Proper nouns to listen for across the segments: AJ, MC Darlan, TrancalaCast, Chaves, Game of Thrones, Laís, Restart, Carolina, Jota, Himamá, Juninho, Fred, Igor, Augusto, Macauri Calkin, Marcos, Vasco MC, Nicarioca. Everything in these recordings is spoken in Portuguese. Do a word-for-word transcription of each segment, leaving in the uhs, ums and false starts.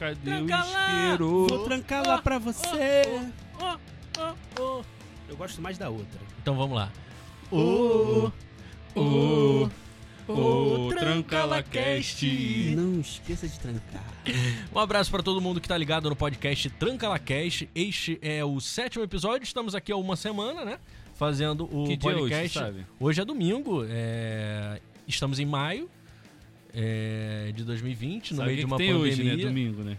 cadê tranca o isqueiro? Vou trancar lá oh, pra você. Oh, oh, oh, oh. Eu gosto mais da outra. Então vamos lá. Oh, oh, oh, oh TrancalaCast. Não esqueça de trancar. Um abraço pra todo mundo que tá ligado no podcast TrancalaCast. Este é o sétimo episódio. Estamos aqui há uma semana, né? Fazendo o que podcast. Dia hoje, sabe? Hoje é domingo. É... Estamos em maio é... de dois mil e vinte, no sabe meio que de uma que tem pandemia. Hoje, né? Domingo, né?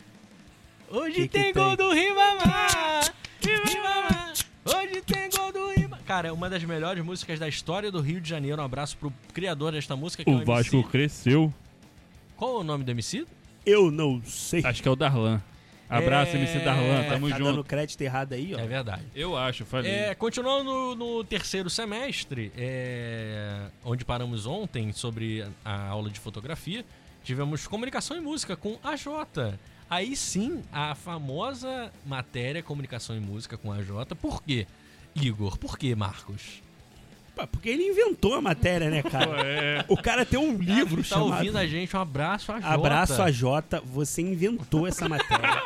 Hoje que tem que gol tem? do Himamá! Himamá! Hoje tem gol do Himamá! Cara, é uma das melhores músicas da história do Rio de Janeiro. Um abraço pro criador desta música. Que o, é o Vasco M C. Cresceu. Qual é o nome do M C? Eu não sei. Acho que é o Darlan. Abraço, é... M C Darlan, tamo tá junto. Tá dando crédito errado aí, ó. É verdade. Eu acho, falei. É, continuando no, no terceiro semestre, é, onde paramos ontem sobre a aula de fotografia, tivemos comunicação e música com a Jota. Aí sim, a famosa matéria comunicação e música com a Jota. Por quê, Igor? Por quê, Marcos? Porque ele inventou a matéria, né, cara? É. O cara tem um livro tá chamado... Tá ouvindo a gente, um abraço a Jota. Abraço a Jota, você inventou essa matéria.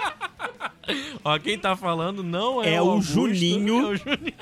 Ó, quem tá falando não é, é o Augusto, Juninho. É o Juninho.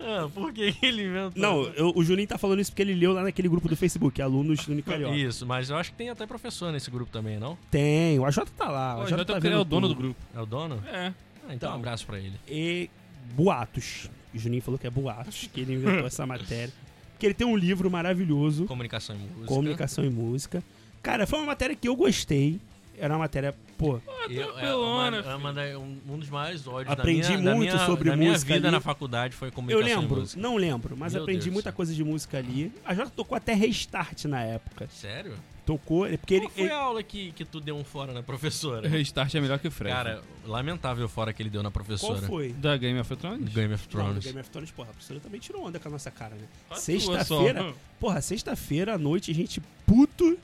Ah, por que ele inventou? Não, eu, o Juninho tá falando isso porque ele leu lá naquele grupo do Facebook, alunos do Nicarioca. Isso, mas eu acho que tem até professor nesse grupo também, não? Tem, o A J tá lá. O, o A J, A J tá vendo é o dono tudo. do grupo. É o dono? É. Ah, então, então um abraço pra ele. E boatos. O Juninho falou que é boatos, que ele inventou essa matéria. Porque ele tem um livro maravilhoso. Comunicação e Música. Comunicação e Música. Cara, foi uma matéria que eu gostei. Era uma matéria, pô... Eu, é uma, é uma da, um dos maiores ódios aprendi da minha... Aprendi muito da minha, sobre da minha música vida ali. Na faculdade foi comunicação eu lembro, e música. Não lembro, mas Meu aprendi Deus muita Deus. coisa de música ali. A Jota tocou até Restart na época. Sério? Tocou... Porque Qual ele, foi ele... a aula que, que tu deu um fora na professora? Restart é melhor que o Fred. Cara, lamentável o fora que ele deu na professora. Qual foi? Da Game of Thrones? Game of Thrones. Não, Game of Thrones, porra, a professora também tirou onda com a nossa cara, né? Ah, sexta-feira... Porra, sexta-feira à noite, gente puto...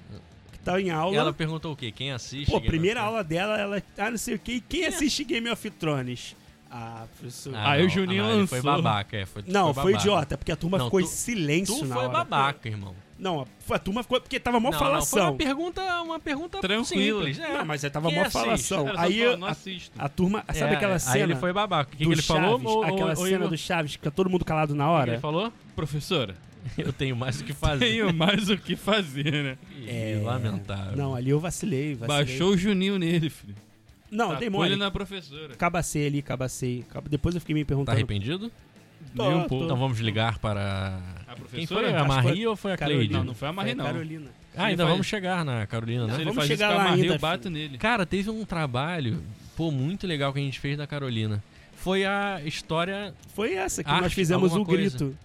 Tá em aula. Ela perguntou o quê? Quem assiste? Pô, Game primeira aula dela, ela... Ah, não sei o quê. Quem assiste Game of Thrones? Ah, professor... Ah, aí o Juninho ah, lançou. Foi babaca, é. Foi, não, foi, foi idiota, porque a turma não, ficou tu, em silêncio tu na hora. Tu foi babaca, irmão. Não, a, a turma ficou... Porque tava mó não, falação. Não, foi uma pergunta, uma pergunta Tranquilo. simples. É. Não, mas aí tava mó falação. Cara, aí eu, a, a turma... Sabe é, aquela cena... Aí ele foi babaca. O que, que ele Chaves, falou? Aquela ou, cena ou... do Chaves, que tá todo mundo calado na hora. Ele falou? Professora... Eu tenho mais o que fazer. Tenho mais o que fazer, né? É, lamentável. Não, ali eu vacilei, vacilei. Baixou o Juninho nele, filho. Não, tá, tem mole. Ele na professora. Cabacei ali, cabacei. Depois eu fiquei me perguntando... Tá arrependido? Tô, Nem um pouco. Então vamos ligar para... A professora? Quem foi? A Marie ou foi a Cleide? Não, não foi a Marie, não. Foi a Carolina. Ah, ainda faz... vamos chegar na Carolina, né? Vamos ele faz chegar lá ainda, eu bato nele. Cara, teve um trabalho, pô, muito legal que a gente fez da Carolina. Foi a história... Foi essa que arte, nós fizemos o coisa. grito.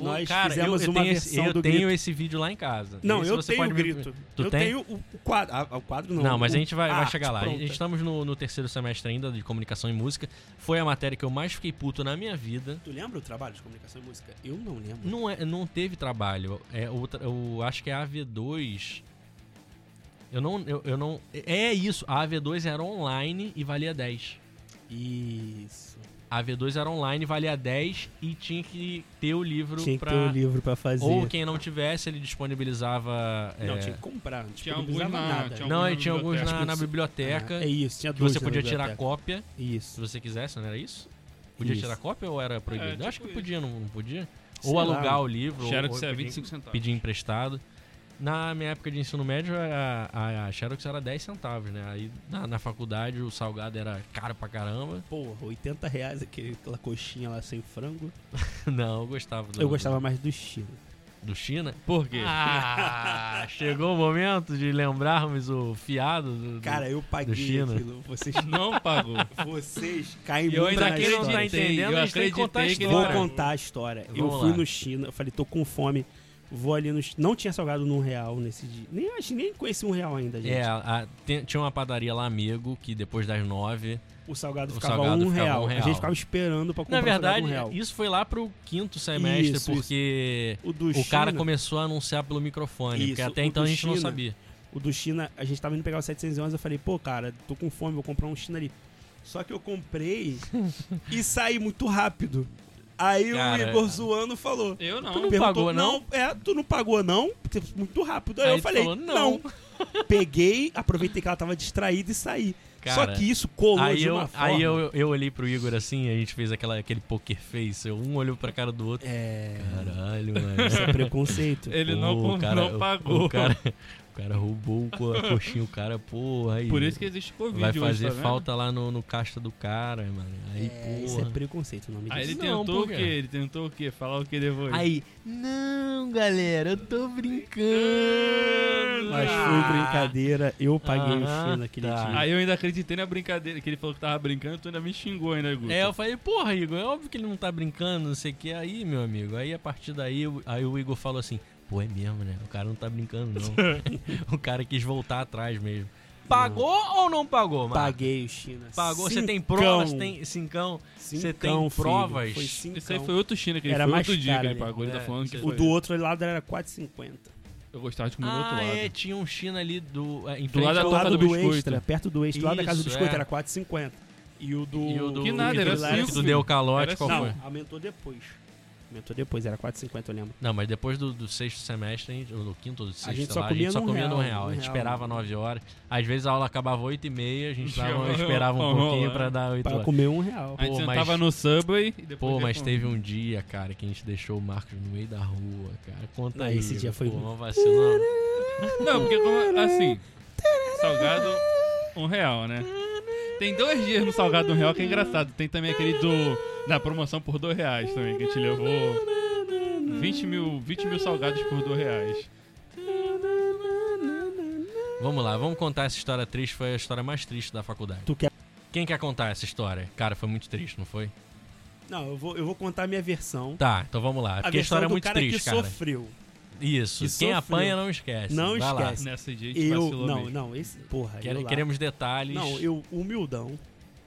Nós cara, fizemos eu, eu uma tenho versão esse, eu do tenho grito. esse vídeo lá em casa. Não, esse eu tenho o grito. Me... Tu eu tem? tenho o quadro. Ah, o quadro não. Não, mas o... a gente vai, vai chegar lá. Pronta. Estamos no, no terceiro semestre ainda de comunicação e música. Foi a matéria que eu mais fiquei puto na minha vida. Tu lembra o trabalho de comunicação e música? Eu não lembro. Não, é, não teve trabalho. É, outra, eu acho que é a A V dois. Eu não, eu, eu não... É isso. A A V dois era online e valia dez. Isso. A V dois era online, valia dez e tinha que ter o livro tinha pra... Tinha que ter o livro pra fazer. Ou quem não tivesse, ele disponibilizava... Não, é... tinha que comprar, não disponibilizava tinha nada. Tinha não, ele tinha alguns na, na biblioteca. Ah, é isso, tinha dois. Que você podia tirar cópia, isso. se você quisesse, não era isso? Podia isso. tirar cópia ou era proibido? É, tipo Eu acho que podia, não, não podia? Sei ou lá, alugar o livro, ou, ou pedir, vinte e cinco centavos. Pedir emprestado. Na minha época de ensino médio, a, a, a Xerox era dez centavos, né? Aí na, na faculdade o salgado era caro pra caramba. Porra, oitenta reais aquele, aquela coxinha lá sem frango. Não, eu gostava. Do eu gostava do... mais do China. Do China? Por quê? Ah, chegou o momento de lembrarmos o fiado do, cara, eu paguei do China. Aquilo. Vocês não pagou. Vocês caem eu muito na história. Eu ainda quem não tá entendendo, eu acreditei contar a história. Vou contar a história. Vamos eu fui lá. no China, eu falei, tô com fome. Vou ali no... Não tinha salgado num real nesse dia. Nem, nem conheci um real ainda, gente. É, a, tem, tinha uma padaria lá, amigo, que depois das nove... O salgado o ficava, salgado um, ficava real. um real. A gente ficava esperando pra comprar. Na verdade, um real. Isso foi lá pro quinto semestre, isso, porque isso. O, o cara China... começou a anunciar pelo microfone, isso, porque até então a gente China, não sabia. O do China, a gente tava indo pegar o setecentos e onze, eu falei, pô, cara, tô com fome, vou comprar um China ali. Só que eu comprei e saí muito rápido. Aí cara, o Igor zoando falou... Eu não. Tu não pagou, não? É, tu não pagou, não? Muito rápido. Aí, Aí eu falei, falou, não. não. Peguei, aproveitei que ela tava distraída e saí. Cara, só que isso colou aí de uma eu, forma. Aí eu, eu olhei pro Igor assim, a gente fez aquela, aquele poker face. Um olhou pra cara do outro. É. Caralho, mano. Isso é preconceito. Ele pô, não, cara, não pagou. O cara, o cara roubou a coxinha, o cara, porra. Aí, por isso que existe Covid. Vai fazer hoje, tá falta lá no, no caixa do cara, mano. Aí, é, porra. Isso é preconceito, não me diz. Aí ele tentou não, o quê? Ele tentou o quê? Falar o que ele foi. Aí, não, galera, eu tô brincando. Mas foi brincadeira, eu paguei o ah, fio naquele tá. dia. Aí eu ainda acreditei na brincadeira, que ele falou que tava brincando, tu ainda me xingou ainda, Guto. É, eu falei, porra, Igor, é óbvio que ele não tá brincando, não sei o que. Aí, meu amigo, aí a partir daí, aí o Igor falou assim, pô, é mesmo, né? O cara não tá brincando, não. O cara quis voltar atrás mesmo. Pagou não. ou não pagou, mano? Paguei, China. Pagou? Você tem provas? Tem cincão? Você tem provas? Isso aí foi outro China que ele era foi mais outro cara, dia que ele pagou. Né? Ele tá falando que o foi. Do outro lado era quatro e cinquenta. Eu gostava de comer ah, do outro lado. Ah, é. Tinha um China ali do... É, em do lado da torta do, do extra. Perto do extra. Do lado da casa do biscoito é. Era quatro e cinquenta. E o do... E o do... Que nada, do, era cinco. Do deu calote, qual foi? Não, aumentou depois. Aumentou depois, era quatro e cinquenta, eu lembro. Não, mas depois do, do sexto semestre, ou do quinto ou do sexto, a gente só lá, comia, a gente só comia real, no real. A gente real, esperava né? nove horas. Às vezes a aula acabava oito e meia, a gente tava, esperava um pouquinho pra dar oito horas. Pra comer um real. Pô, a gente mas, tava no Subway e depois... Pô, mas teve um dia, cara, que a gente deixou o Marcos no meio da rua, cara. Conta não, aí. Esse dia foi... Pô, não vacilou. Não, porque como, assim, salgado, um real, né? Tem dois dias no salgado, um real, que é engraçado. Tem também aquele do... Na promoção por dois reais também, que a gente levou vinte mil, vinte mil salgados por dois reais. Vamos lá, vamos contar essa história triste, foi a história mais triste da faculdade. Tu quer... Quem quer contar essa história? Cara, foi muito triste, não foi? Não, eu vou, eu vou contar a minha versão. Tá, então vamos lá, porque a, a história é muito cara triste, cara. Sofreu. Isso, que quem sofreu. Apanha não esquece. Não vai esquece. Lá. Nessa dia a gente eu, vacilou não, mesmo. Não, esse, porra, Quere, queremos detalhes. Não, eu, humildão.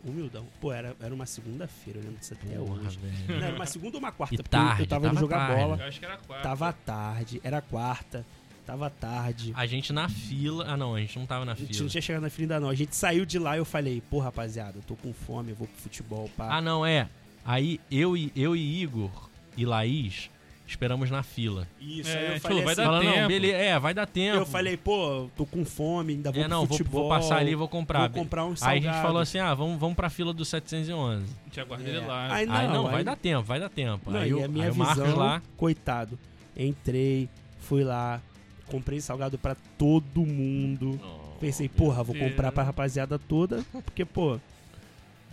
Humildão. Pô, era, era uma segunda-feira, eu lembro disso até porra, hoje. Velho. Não, era uma segunda ou uma quarta? E porque tarde, eu tava indo jogar tarde. Bola. Eu acho que era quarta. Tava tarde, era quarta, tava tarde. A gente na fila... Ah, não, a gente não tava na fila. A gente não tinha chegado na fila ainda não. A gente saiu de lá e eu falei, pô, rapaziada, eu tô com fome, eu vou pro futebol, pá. Ah, não, é. Aí eu e, eu e Igor e Laís... Esperamos na fila. Isso, é, aí eu falei, vai assim, dar tempo. Não, beleza, é, vai dar tempo. Eu falei, pô, tô com fome, ainda vou é, não, pro futebol. Vou, vou passar ali, vou comprar. Vou comprar uns salgados. Aí a gente falou assim, ah, vamos, vamos pra fila do setecentos e onze. A gente aguarda é. Ele lá. Aí não, aí, não aí... vai dar tempo, vai dar tempo. Não, aí eu, a minha aí visão, eu Marcos lá. Coitado, entrei, fui lá, comprei salgado pra todo mundo. Oh, pensei, porra, vou comprar pra rapaziada toda, porque, pô,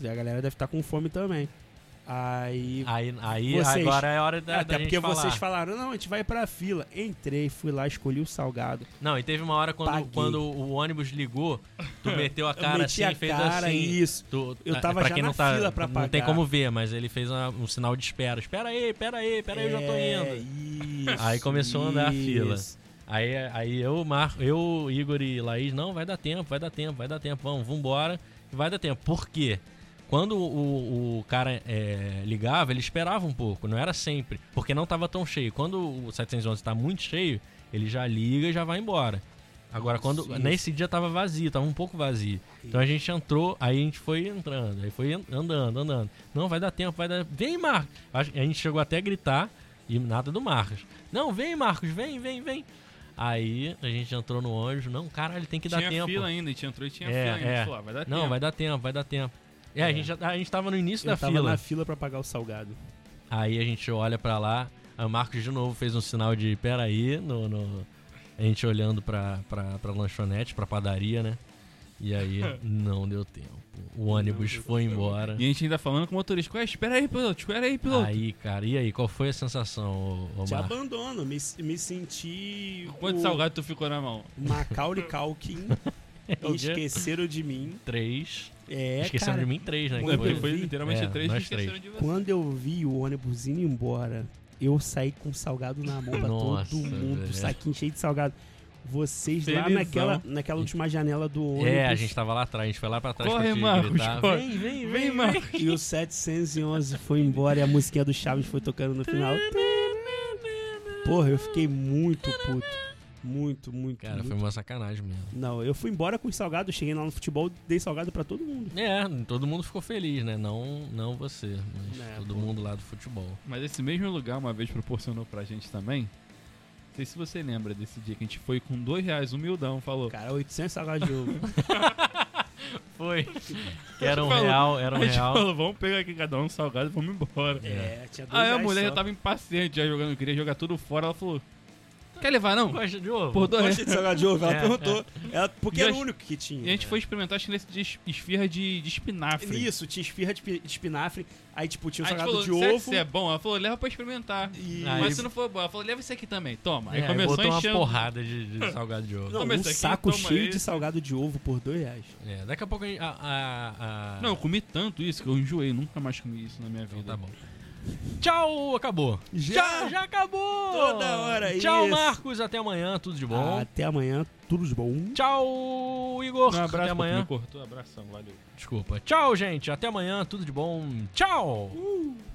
a galera deve estar com fome também. Aí, aí, aí vocês, agora é hora da, até da gente porque falar. Vocês falaram, não, a gente vai pra fila. Entrei, fui lá, escolhi o salgado. Não, e teve uma hora quando, quando o ônibus ligou, tu meteu a cara assim, a fez cara, assim. Isso. Tu, eu tava já na tá, fila pra pagar. Não tem como ver, mas ele fez uma, um sinal de espera. Espera aí, espera aí, espera aí, é, eu já tô indo. Isso, aí começou isso. a andar a fila. Aí, aí eu, Marco, eu, Igor e Laís, não, vai dar tempo, vai dar tempo, vai dar tempo, vamos, vambora. Vai dar tempo. Por quê? Quando o, o cara é, ligava, ele esperava um pouco, não era sempre, porque não estava tão cheio. Quando o setecentos e onze está muito cheio, ele já liga e já vai embora. Agora, quando sim, nesse sim. dia estava vazio, estava um pouco vazio. Sim. Então a gente entrou, aí a gente foi entrando, aí foi andando, andando. Não, vai dar tempo, vai dar... Vem, Marcos! A gente chegou até a gritar e nada do Marcos. Não, vem, Marcos, vem, vem, vem. Aí a gente entrou no ônibus, não, caralho, tem que dar tempo. Tinha fila ainda, a gente entrou e tinha fila ainda. Falou, vai dar tempo. Não, vai dar tempo, vai dar tempo. É, a gente, a gente tava no início eu da tava fila. Tava na fila pra pagar o salgado. Aí a gente olha pra lá, o Marcos de novo fez um sinal de peraí, no, no, a gente olhando pra, pra, pra lanchonete, pra padaria, né? E aí não deu tempo. O ônibus não, foi embora. E a gente ainda falando com o motorista, ué, espera aí, piloto, espera aí, piloto. Aí, cara, e aí, qual foi a sensação, ô, ô Te Marcos? Abandono, me, me senti... Quanto o... salgado tu ficou na mão? Macauri Calkin. Esqueceram de mim. Três. É, esqueceram cara, de mim três, né? Foi, foi literalmente é, três que esqueceram três. De você. Quando eu vi o ônibus indo embora, eu saí com salgado na mão pra Nossa, todo mundo, velho. Saquinho cheio de salgado. Vocês Felizão. Lá naquela, naquela última janela do ônibus. É, a gente tava lá atrás, a gente foi lá pra trás. Corre, Marcos, corre. Vem, vem, vem, vem, Marcos. E o setecentos e onze foi embora e a musiquinha do Chaves foi tocando no final. Porra, eu fiquei muito puto. Muito, muito, Cara, muito. Foi uma sacanagem mesmo. Não, eu fui embora com os salgados, cheguei lá no futebol, dei salgado pra todo mundo. É, todo mundo ficou feliz, né? Não, não você, mas é, todo pô. Mundo lá do futebol. Mas esse mesmo lugar uma vez proporcionou pra gente também sei se você lembra desse dia que a gente foi com dois reais, humildão, falou. Cara, oitocentos salgados de ovo. Foi. Era um falou, real, era um a gente real. Falou, vamos pegar aqui cada um salgado e vamos embora. É, tinha dois Aí a mulher só. já tava impaciente, já jogando, queria jogar tudo fora. Ela falou, quer levar não? Gosta de ovo? Por dois reais. Gosta de salgado de ovo, ela é, perguntou. É. Ela, porque e era o único que tinha. E a gente é. foi experimentar, acho que nesse de esfirra de, de espinafre. Isso, tinha esfirra de, de espinafre. Aí tipo, tinha o salgado falou, de ovo. Isso é bom? Ela falou, leva pra experimentar. E... Mas aí... se não for bom, ela falou, leva esse aqui também, toma. Aí é, começou botou enchendo. uma porrada de, de salgado de ovo. Não, um aqui, saco cheio esse. de salgado de ovo por dois reais. É, daqui a pouco a, a, a... Não, eu comi tanto isso que eu enjoei. Nunca mais comi isso na minha vida. Então, tá bom. Tchau, acabou. Já? Já, já acabou. Toda hora isso. Tchau, Marcos, até amanhã, tudo de bom. Ah, até amanhã, tudo de bom. Tchau, Igor, um abraço, até amanhã. Me cortou, abração, valeu. Desculpa. Tchau, gente, até amanhã, tudo de bom. Tchau. Uh.